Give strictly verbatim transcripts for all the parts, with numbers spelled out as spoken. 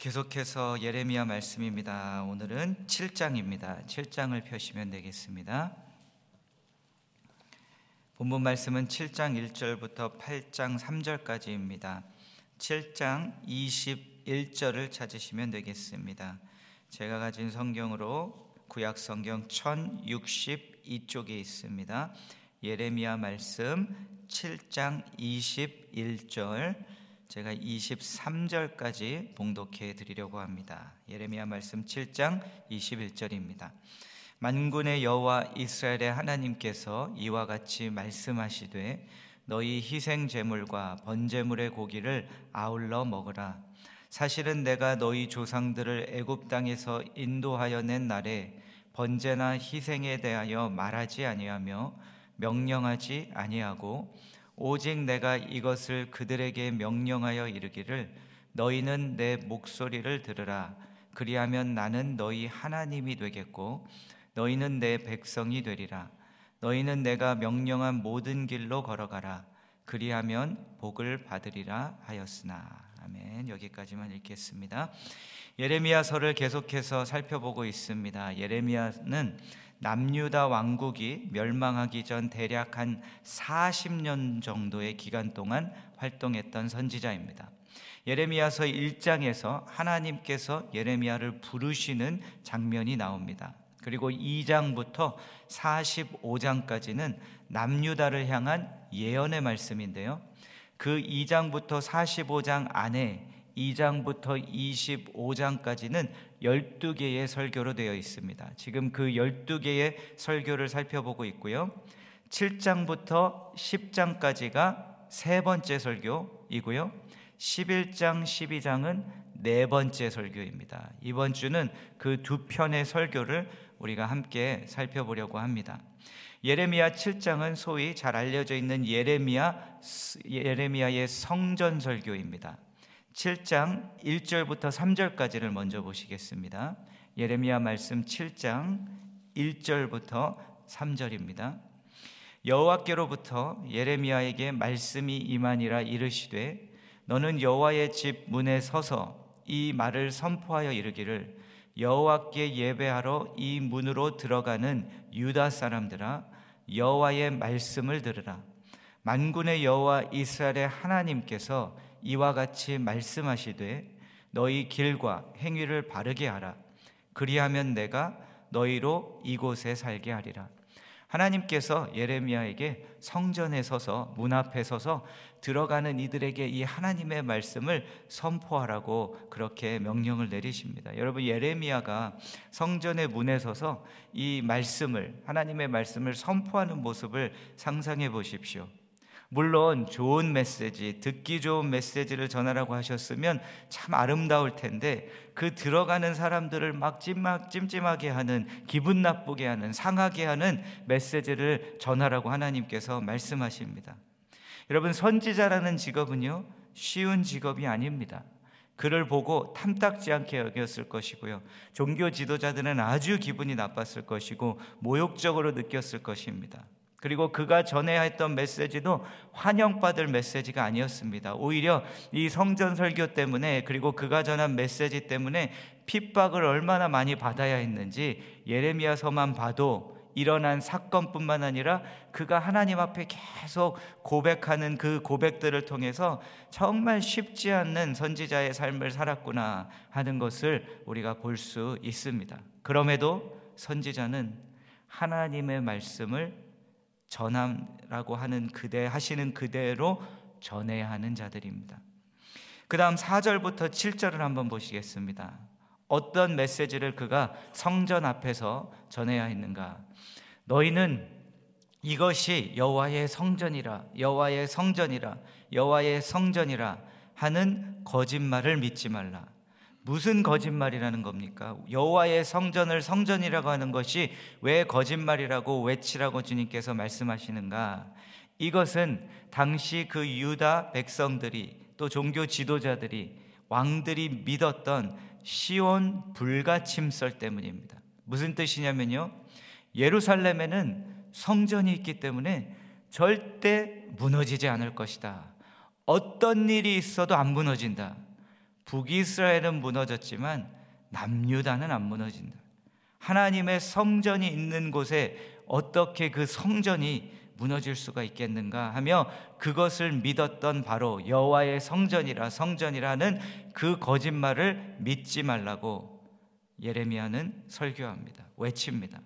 계속해서 예레미야 말씀입니다. 오늘은 칠 장입니다. 칠 장을 펴시면 되겠습니다. 본문 말씀은 칠 장 일 절부터 팔 장 삼 절까지입니다. 칠 장 이십일 절을 찾으시면 되겠습니다. 제가 가진 성경으로 구약 성경 천육십이 쪽에 있습니다. 예레미야 말씀 칠 장 이십일 절, 제가 이십삼 절까지 봉독해 드리려고 합니다. 예레미야 말씀 칠 장 이십일 절입니다. 만군의 여호와 이스라엘의 하나님께서 이와 같이 말씀하시되 너희 희생 제물과 번제물의 고기를 아울러 먹으라. 사실은 내가 너희 조상들을 애굽 땅에서 인도하여 낸 날에 번제나 희생에 대하여 말하지 아니하며 명령하지 아니하고 오직 내가 이것을 그들에게 명령하여 이르기를 너희는 내 목소리를 들으라. 그리하면 나는 너희 하나님이 되겠고 너희는 내 백성이 되리라. 너희는 내가 명령한 모든 길로 걸어가라. 그리하면 복을 받으리라 하였으나. 아멘. 여기까지만 읽겠습니다. 예레미야서를 계속해서 살펴보고 있습니다. 예레미야는 남유다 왕국이 멸망하기 전 대략 한 사십 년 정도의 기간 동안 활동했던 선지자입니다. 예레미야서 일 장에서 하나님께서 예레미야를 부르시는 장면이 나옵니다. 그리고 이 장부터 사십오 장까지는 남유다를 향한 예언의 말씀인데요, 그 이 장부터 사십오 장 안에 이 장부터 이십오 장까지는 열두 개의 설교로 되어 있습니다. 지금 그 열두 개의 설교를 살펴보고 있고요, 칠 장부터 십 장까지가 세 번째 설교이고요, 십일 장, 십이 장은 네 번째 설교입니다. 이번 주는 그 두 편의 설교를 우리가 함께 살펴보려고 합니다. 예레미야 칠 장은 소위 잘 알려져 있는 예레미야, 예레미야의 성전 설교입니다. 칠 장 일 절부터 삼 절까지를 먼저 보시겠습니다. 예레미야 말씀 칠 장 일 절부터 삼 절입니다. 여호와께로부터 예레미야에게 말씀이 임하니라 이르시되 너는 여호와의 집 문에 서서 이 말을 선포하여 이르기를 여호와께 예배하러 이 문으로 들어가는 유다 사람들아 여호와의 말씀을 들으라. 만군의 여호와 이스라엘의 하나님께서 이와 같이 말씀하시되 너희 길과 행위를 바르게 하라. 그리하면 내가 너희로 이곳에 살게 하리라. 하나님께서 예레미야에게 성전에 서서 문 앞에 서서 들어가는 이들에게 이 하나님의 말씀을 선포하라고 그렇게 명령을 내리십니다. 여러분, 예레미야가 성전의 문에 서서 이 말씀을, 하나님의 말씀을 선포하는 모습을 상상해 보십시오. 물론 좋은 메시지, 듣기 좋은 메시지를 전하라고 하셨으면 참 아름다울 텐데 그 들어가는 사람들을 막 찜찜하게 하는, 기분 나쁘게 하는, 상하게 하는 메시지를 전하라고 하나님께서 말씀하십니다. 여러분, 선지자라는 직업은요, 쉬운 직업이 아닙니다. 그를 보고 탐탁지 않게 여겼을 것이고요, 종교 지도자들은 아주 기분이 나빴을 것이고 모욕적으로 느꼈을 것입니다. 그리고 그가 전에 했던 메시지도 환영받을 메시지가 아니었습니다. 오히려 이 성전 설교 때문에, 그리고 그가 전한 메시지 때문에 핍박을 얼마나 많이 받아야 했는지 예레미야서만 봐도 일어난 사건뿐만 아니라 그가 하나님 앞에 계속 고백하는 그 고백들을 통해서 정말 쉽지 않는 선지자의 삶을 살았구나 하는 것을 우리가 볼 수 있습니다. 그럼에도 선지자는 하나님의 말씀을 전함이라고 하는 그대 하시는 그대로 전해야 하는 자들입니다. 그 다음 사 절부터 칠 절을 한번 보시겠습니다. 어떤 메시지를 그가 성전 앞에서 전해야 했는가? 너희는 이것이 여호와의 성전이라, 여호와의 성전이라, 여호와의 성전이라 하는 거짓말을 믿지 말라. 무슨 거짓말이라는 겁니까? 여호와의 성전을 성전이라고 하는 것이 왜 거짓말이라고 외치라고 주님께서 말씀하시는가? 이것은 당시 그 유다 백성들이, 또 종교 지도자들이, 왕들이 믿었던 시온 불가침설 때문입니다. 무슨 뜻이냐면요, 예루살렘에는 성전이 있기 때문에 절대 무너지지 않을 것이다. 어떤 일이 있어도 안 무너진다. 북이스라엘은 무너졌지만 남유다는 안 무너진다. 하나님의 성전이 있는 곳에 어떻게 그 성전이 무너질 수가 있겠는가 하며 그것을 믿었던 바로 여호와의 성전이라 성전이라는 그 거짓말을 믿지 말라고 예레미야는 설교합니다. 외칩니다.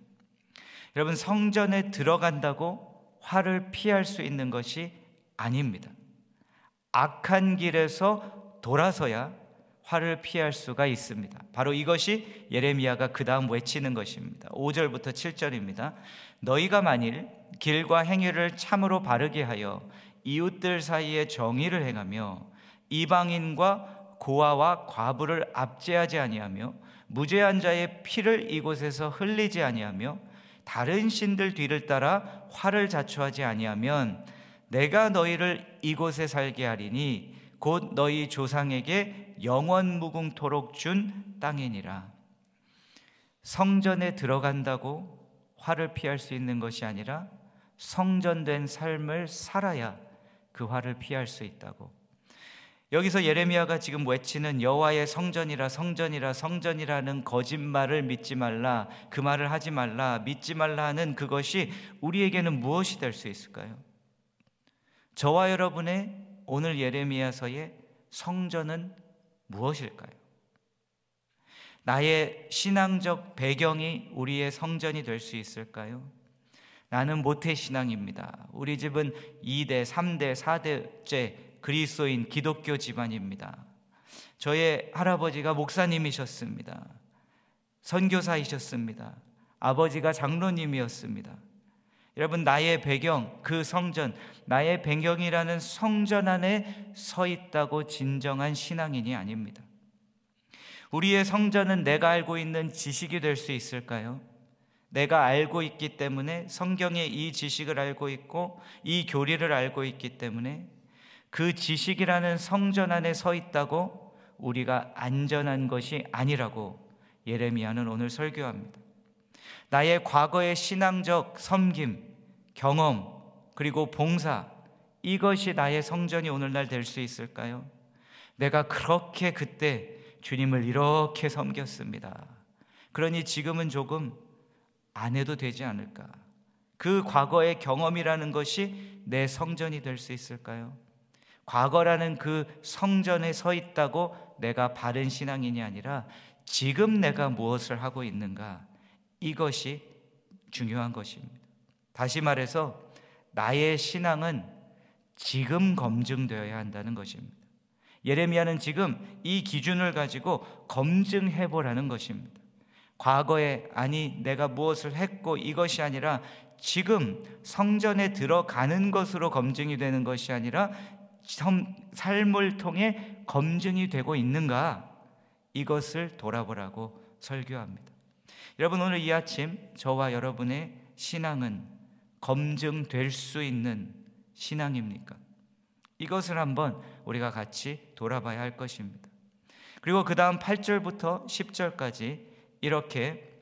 여러분, 성전에 들어간다고 화를 피할 수 있는 것이 아닙니다. 악한 길에서 돌아서야 화를 피할 수가 있습니다. 바로 이것이 예레미야가 그 다음 외치는 것입니다. 오 절부터 칠 절입니다. 너희가 만일 길과 행위를 참으로 바르게 하여 이웃들 사이에 정의를 행하며 이방인과 고아와 과부를 압제하지 아니하며 무죄한 자의 피를 이곳에서 흘리지 아니하며 다른 신들 뒤를 따라 화를 자초하지 아니하면 내가 너희를 이곳에 살게 하리니 곧 너희 조상에게 영원 무궁토록 준 땅이니라. 성전에 들어간다고 화를 피할 수 있는 것이 아니라 성전된 삶을 살아야 그 화를 피할 수 있다고. 여기서 예레미야가 지금 외치는 여호와의 성전이라 성전이라 성전이라는 거짓말을 믿지 말라, 그 말을 하지 말라, 믿지 말라 하는 그것이 우리에게는 무엇이 될 수 있을까요? 저와 여러분의 오늘 예레미야서의 성전은 무엇일까요? 나의 신앙적 배경이 우리의 성전이 될 수 있을까요? 나는 모태신앙입니다. 우리 집은 이 대, 삼 대, 사 대째 그리스도인 기독교 집안입니다. 저의 할아버지가 목사님이셨습니다. 선교사이셨습니다. 아버지가 장로님이었습니다. 여러분, 나의 배경, 그 성전, 나의 배경이라는 성전 안에 서 있다고 진정한 신앙인이 아닙니다. 우리의 성전은 내가 알고 있는 지식이 될 수 있을까요? 내가 알고 있기 때문에 성경의 이 지식을 알고 있고 이 교리를 알고 있기 때문에 그 지식이라는 성전 안에 서 있다고 우리가 안전한 것이 아니라고 예레미야는 오늘 설교합니다. 나의 과거의 신앙적 섬김, 경험, 그리고 봉사, 이것이 나의 성전이 오늘날 될 수 있을까요? 내가 그렇게 그때 주님을 이렇게 섬겼습니다. 그러니 지금은 조금 안 해도 되지 않을까? 그 과거의 경험이라는 것이 내 성전이 될 수 있을까요? 과거라는 그 성전에 서 있다고 내가 바른 신앙인이 아니라 지금 내가 무엇을 하고 있는가? 이것이 중요한 것입니다. 다시 말해서 나의 신앙은 지금 검증되어야 한다는 것입니다. 예레미야는 지금 이 기준을 가지고 검증해보라는 것입니다. 과거에 아니 내가 무엇을 했고 이것이 아니라 지금 성전에 들어가는 것으로 검증이 되는 것이 아니라 삶을 통해 검증이 되고 있는가, 이것을 돌아보라고 설교합니다. 여러분, 오늘 이 아침 저와 여러분의 신앙은 검증될 수 있는 신앙입니까? 이것을 한번 우리가 같이 돌아봐야 할 것입니다. 그리고 그 다음 팔 절부터 십 절까지 이렇게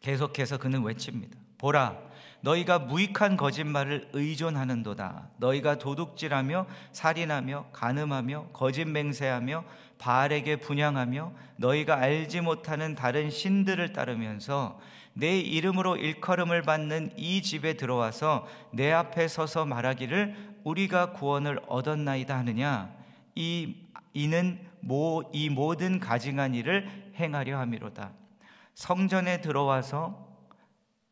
계속해서 그는 외칩니다. 보라, 너희가 무익한 거짓말을 의존하는도다. 너희가 도둑질하며 살인하며 간음하며 거짓 맹세하며 바알에게 분향하며 너희가 알지 못하는 다른 신들을 따르면서 내 이름으로 일컬음을 받는 이 집에 들어와서 내 앞에 서서 말하기를 우리가 구원을 얻었나이다 하느냐. 이, 이는 모, 이 모든 가증한 일을 행하려 함이로다. 성전에 들어와서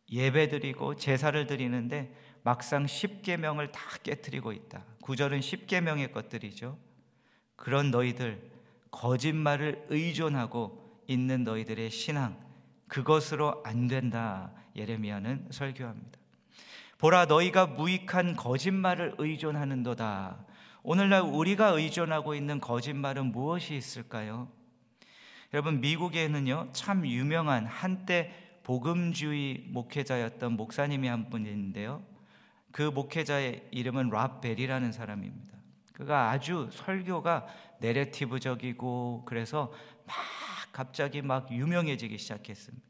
예배드리고 제사를 드리는데 막상 십계명을 다 깨트리고 있다. 구 절은 십계명의 것들이죠. 그런 너희들, 거짓말을 의존하고 있는 너희들의 신앙, 그것으로 안 된다. 예레미야는 설교합니다. 보라, 너희가 무익한 거짓말을 의존하는도다. 오늘날 우리가 의존하고 있는 거짓말은 무엇이 있을까요? 여러분, 미국에는요 참 유명한 한때 복음주의 목회자였던 목사님이 한 분인데요, 그 목회자의 이름은 랍 벨이라는 사람입니다. 그가 아주 설교가 내러티브적이고 그래서 막 갑자기 막 유명해지기 시작했습니다.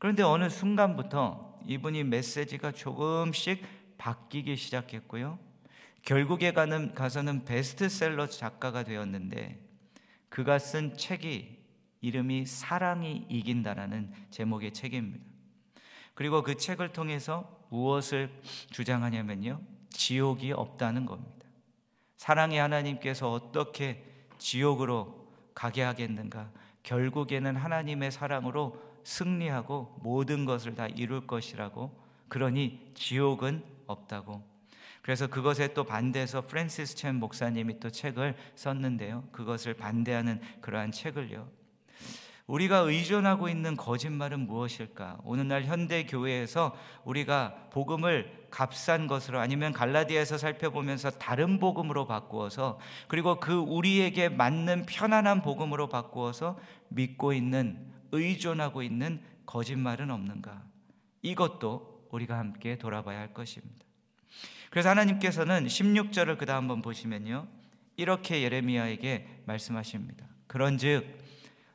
그런데 어느 순간부터 이분이 메시지가 조금씩 바뀌기 시작했고요, 결국에 가는, 가서는 베스트셀러 작가가 되었는데 그가 쓴 책이 이름이 사랑이 이긴다라는 제목의 책입니다. 그리고 그 책을 통해서 무엇을 주장하냐면요, 지옥이 없다는 겁니다. 사랑의 하나님께서 어떻게 지옥으로 가게 하겠는가, 결국에는 하나님의 사랑으로 승리하고 모든 것을 다 이룰 것이라고, 그러니 지옥은 없다고. 그래서 그것에 또 반대해서 프랜시스 챈 목사님이 또 책을 썼는데요, 그것을 반대하는 그러한 책을요. 우리가 의존하고 있는 거짓말은 무엇일까? 오늘날 현대 교회에서 우리가 복음을 값싼 것으로, 아니면 갈라디아에서 살펴보면서 다른 복음으로 바꾸어서, 그리고 그 우리에게 맞는 편안한 복음으로 바꾸어서 믿고 있는, 의존하고 있는 거짓말은 없는가? 이것도 우리가 함께 돌아봐야 할 것입니다. 그래서 하나님께서는 십육 절을 그다음 한번 보시면요, 이렇게 예레미야에게 말씀하십니다. 그런즉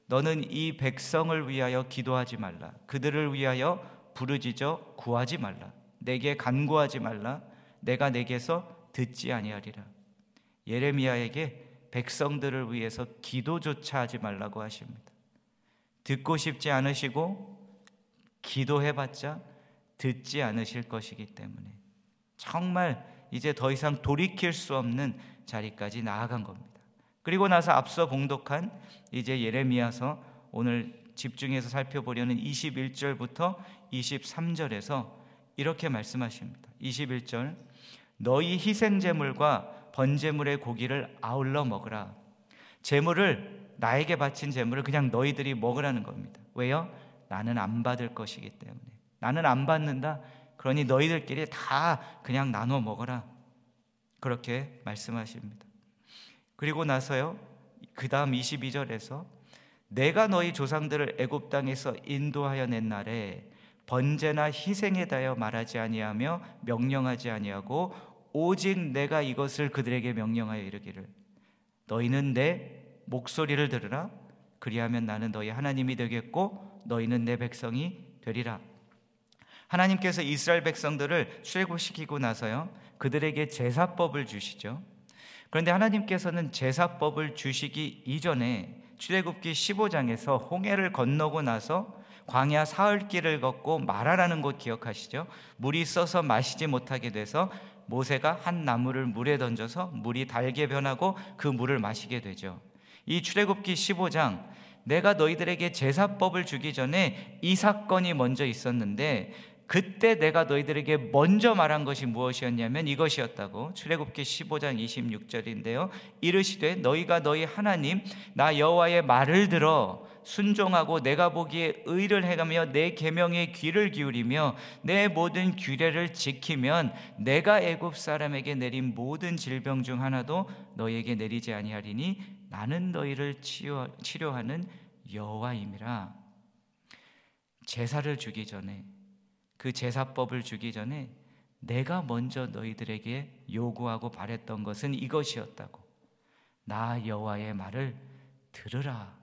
너는 이 백성을 위하여 기도하지 말라. 그들을 위하여 부르짖어 구하지 말라. 내게 간구하지 말라. 내가 내게서 듣지 아니하리라. 예레미야에게 백성들을 위해서 기도조차 하지 말라고 하십니다. 듣고 싶지 않으시고 기도해봤자 듣지 않으실 것이기 때문에 정말 이제 더 이상 돌이킬 수 없는 자리까지 나아간 겁니다. 그리고 나서 앞서 봉독한 이제 예레미야서, 오늘 집중해서 살펴보려는 이십일 절부터 이십삼 절에서 이렇게 말씀하십니다. 이십일 절, 너희 희생제물과 번제물의 고기를 아울러 먹으라. 제물을, 나에게 바친 제물을 그냥 너희들이 먹으라는 겁니다. 왜요? 나는 안 받을 것이기 때문에. 나는 안 받는다. 그러니 너희들끼리 다 그냥 나눠 먹어라. 그렇게 말씀하십니다. 그리고 나서요, 그 다음 이십이 절에서 내가 너희 조상들을 애굽 땅에서 인도하여 낸 날에 번제나 희생에 대하여 말하지 아니하며 명령하지 아니하고 오직 내가 이것을 그들에게 명령하여 이르기를 너희는 내 목소리를 들으라. 그리하면 나는 너희 하나님이 되겠고 너희는 내 백성이 되리라. 하나님께서 이스라엘 백성들을 출애굽시키고 나서요, 그들에게 제사법을 주시죠. 그런데 하나님께서는 제사법을 주시기 이전에 출애굽기 십오 장에서 홍해를 건너고 나서 광야 사흘길을 걷고 마라라는 곳 기억하시죠? 물이 써서 마시지 못하게 돼서 모세가 한 나무를 물에 던져서 물이 달게 변하고 그 물을 마시게 되죠. 이 출애굽기 십오 장, 내가 너희들에게 제사법을 주기 전에 이 사건이 먼저 있었는데 그때 내가 너희들에게 먼저 말한 것이 무엇이었냐면 이것이었다고. 출애굽기 십오 장 이십육 절인데요, 이르시되 너희가 너희 하나님 나 여호와의 말을 들어 순종하고 내가 보기에 의를 행하며 내 계명에 귀를 기울이며 내 모든 규례를 지키면 내가 애굽 사람에게 내린 모든 질병 중 하나도 너희에게 내리지 아니하리니 나는 너희를 치유, 치료하는 여호와임이라. 제사를 주기 전에, 그 제사법을 주기 전에 내가 먼저 너희들에게 요구하고 바랬던 것은 이것이었다고. 나 여호와의 말을 들으라.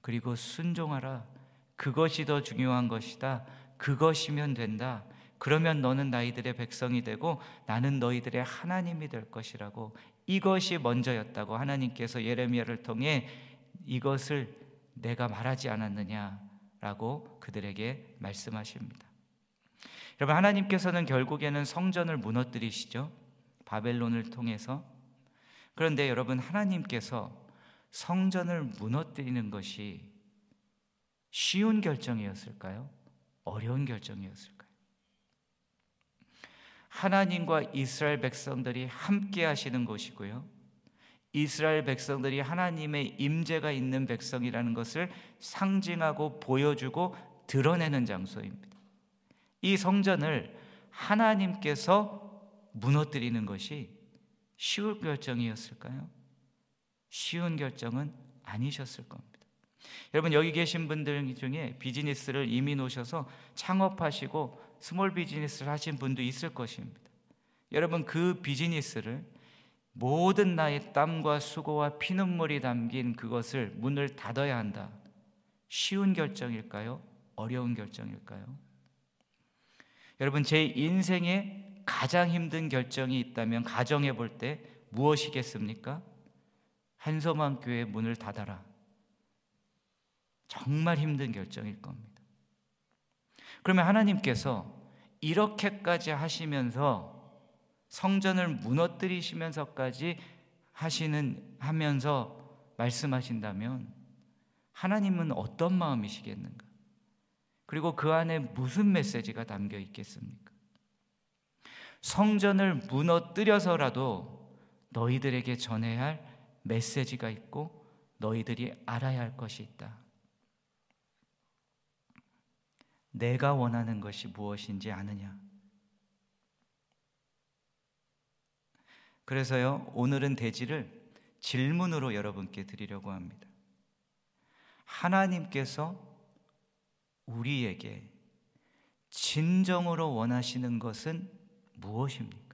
그리고 순종하라. 그것이 더 중요한 것이다. 그것이면 된다. 그러면 너는 너희들의 백성이 되고 나는 너희들의 하나님이 될 것이라고. 이것이 먼저였다고. 하나님께서 예레미야를 통해 이것을 내가 말하지 않았느냐라고 그들에게 말씀하십니다. 여러분, 하나님께서는 결국에는 성전을 무너뜨리시죠, 바벨론을 통해서. 그런데 여러분, 하나님께서 성전을 무너뜨리는 것이 쉬운 결정이었을까요? 어려운 결정이었을까요? 하나님과 이스라엘 백성들이 함께 하시는 곳이고요, 이스라엘 백성들이 하나님의 임재가 있는 백성이라는 것을 상징하고 보여주고 드러내는 장소입니다. 이 성전을 하나님께서 무너뜨리는 것이 쉬운 결정이었을까요? 쉬운 결정은 아니셨을 겁니다. 여러분, 여기 계신 분들 중에 비즈니스를 이미 놓으셔서 창업하시고 스몰 비즈니스를 하신 분도 있을 것입니다. 여러분, 그 비즈니스를 모든 나의 땀과 수고와 피눈물이 담긴 그것을 문을 닫아야 한다. 쉬운 결정일까요? 어려운 결정일까요? 여러분, 제 인생에 가장 힘든 결정이 있다면 가정해 볼 때 무엇이겠습니까? 한섬암 교회 문을 닫아라. 정말 힘든 결정일 겁니다. 그러면 하나님께서 이렇게까지 하시면서 성전을 무너뜨리시면서까지 하시는 하면서 말씀하신다면 하나님은 어떤 마음이시겠는가? 그리고 그 안에 무슨 메시지가 담겨 있겠습니까? 성전을 무너뜨려서라도 너희들에게 전해야 할 메시지가 있고 너희들이 알아야 할 것이 있다. 내가 원하는 것이 무엇인지 아느냐? 그래서요, 오늘은 대지를 질문으로 여러분께 드리려고 합니다. 하나님께서 우리에게 진정으로 원하시는 것은 무엇입니까?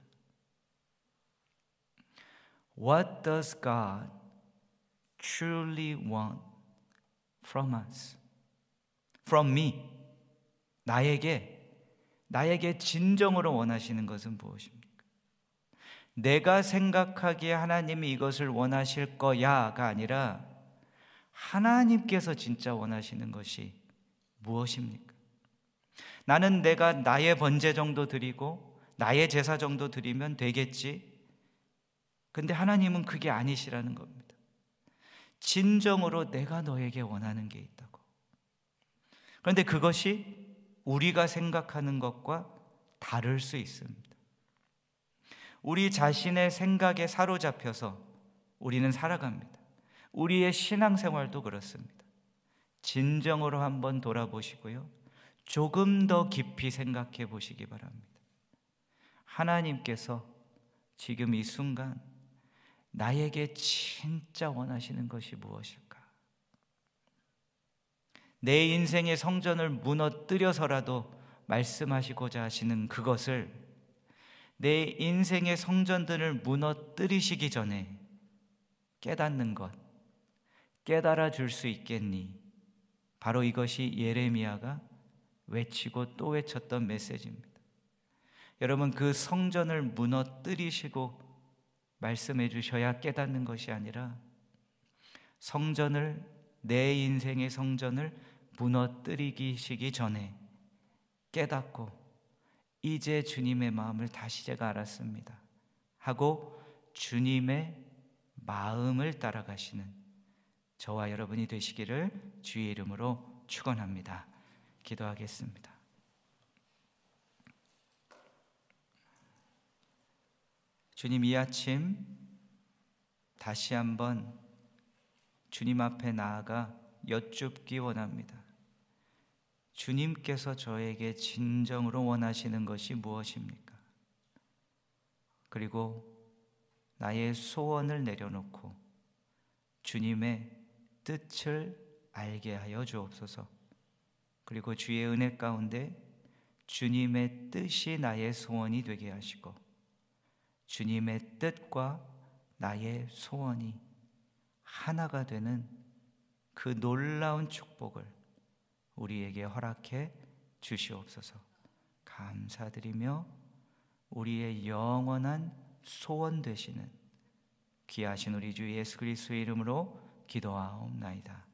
What does God truly want from us? From me. 나에게, 나에게 진정으로 원하시는 것은 무엇입니까? 내가 생각하기에 하나님이 이것을 원하실 거야가 아니라 하나님께서 진짜 원하시는 것이 무엇입니까? 나는 내가 나의 번제 정도 드리고 나의 제사 정도 드리면 되겠지. 근데 하나님은 그게 아니시라는 겁니다. 진정으로 내가 너에게 원하는 게 있다고. 그런데 그것이 우리가 생각하는 것과 다를 수 있습니다. 우리 자신의 생각에 사로잡혀서 우리는 살아갑니다. 우리의 신앙생활도 그렇습니다. 진정으로 한번 돌아보시고요, 조금 더 깊이 생각해 보시기 바랍니다. 하나님께서 지금 이 순간 나에게 진짜 원하시는 것이 무엇일까? 내 인생의 성전을 무너뜨려서라도 말씀하시고자 하시는 그것을 내 인생의 성전들을 무너뜨리시기 전에 깨닫는 것, 깨달아 줄 수 있겠니? 바로 이것이 예레미야가 외치고 또 외쳤던 메시지입니다. 여러분, 그 성전을 무너뜨리시고 말씀해 주셔야 깨닫는 것이 아니라 성전을, 내 인생의 성전을 무너뜨리시기 전에 깨닫고 이제 주님의 마음을 다시 제가 알았습니다 하고 주님의 마음을 따라가시는 저와 여러분이 되시기를 주의 이름으로 축원합니다. 기도하겠습니다. 주님, 이 아침 다시 한번 주님 앞에 나아가 여쭙기 원합니다. 주님께서 저에게 진정으로 원하시는 것이 무엇입니까? 그리고 나의 소원을 내려놓고 주님의 뜻을 알게 하여 주옵소서. 그리고 주의 은혜 가운데 주님의 뜻이 나의 소원이 되게 하시고 주님의 뜻과 나의 소원이 하나가 되는 그 놀라운 축복을 우리에게 허락해 주시옵소서. 감사드리며 우리의 영원한 소원 되시는 귀하신 우리 주 예수 그리스도의 이름으로 기도하옵나이다.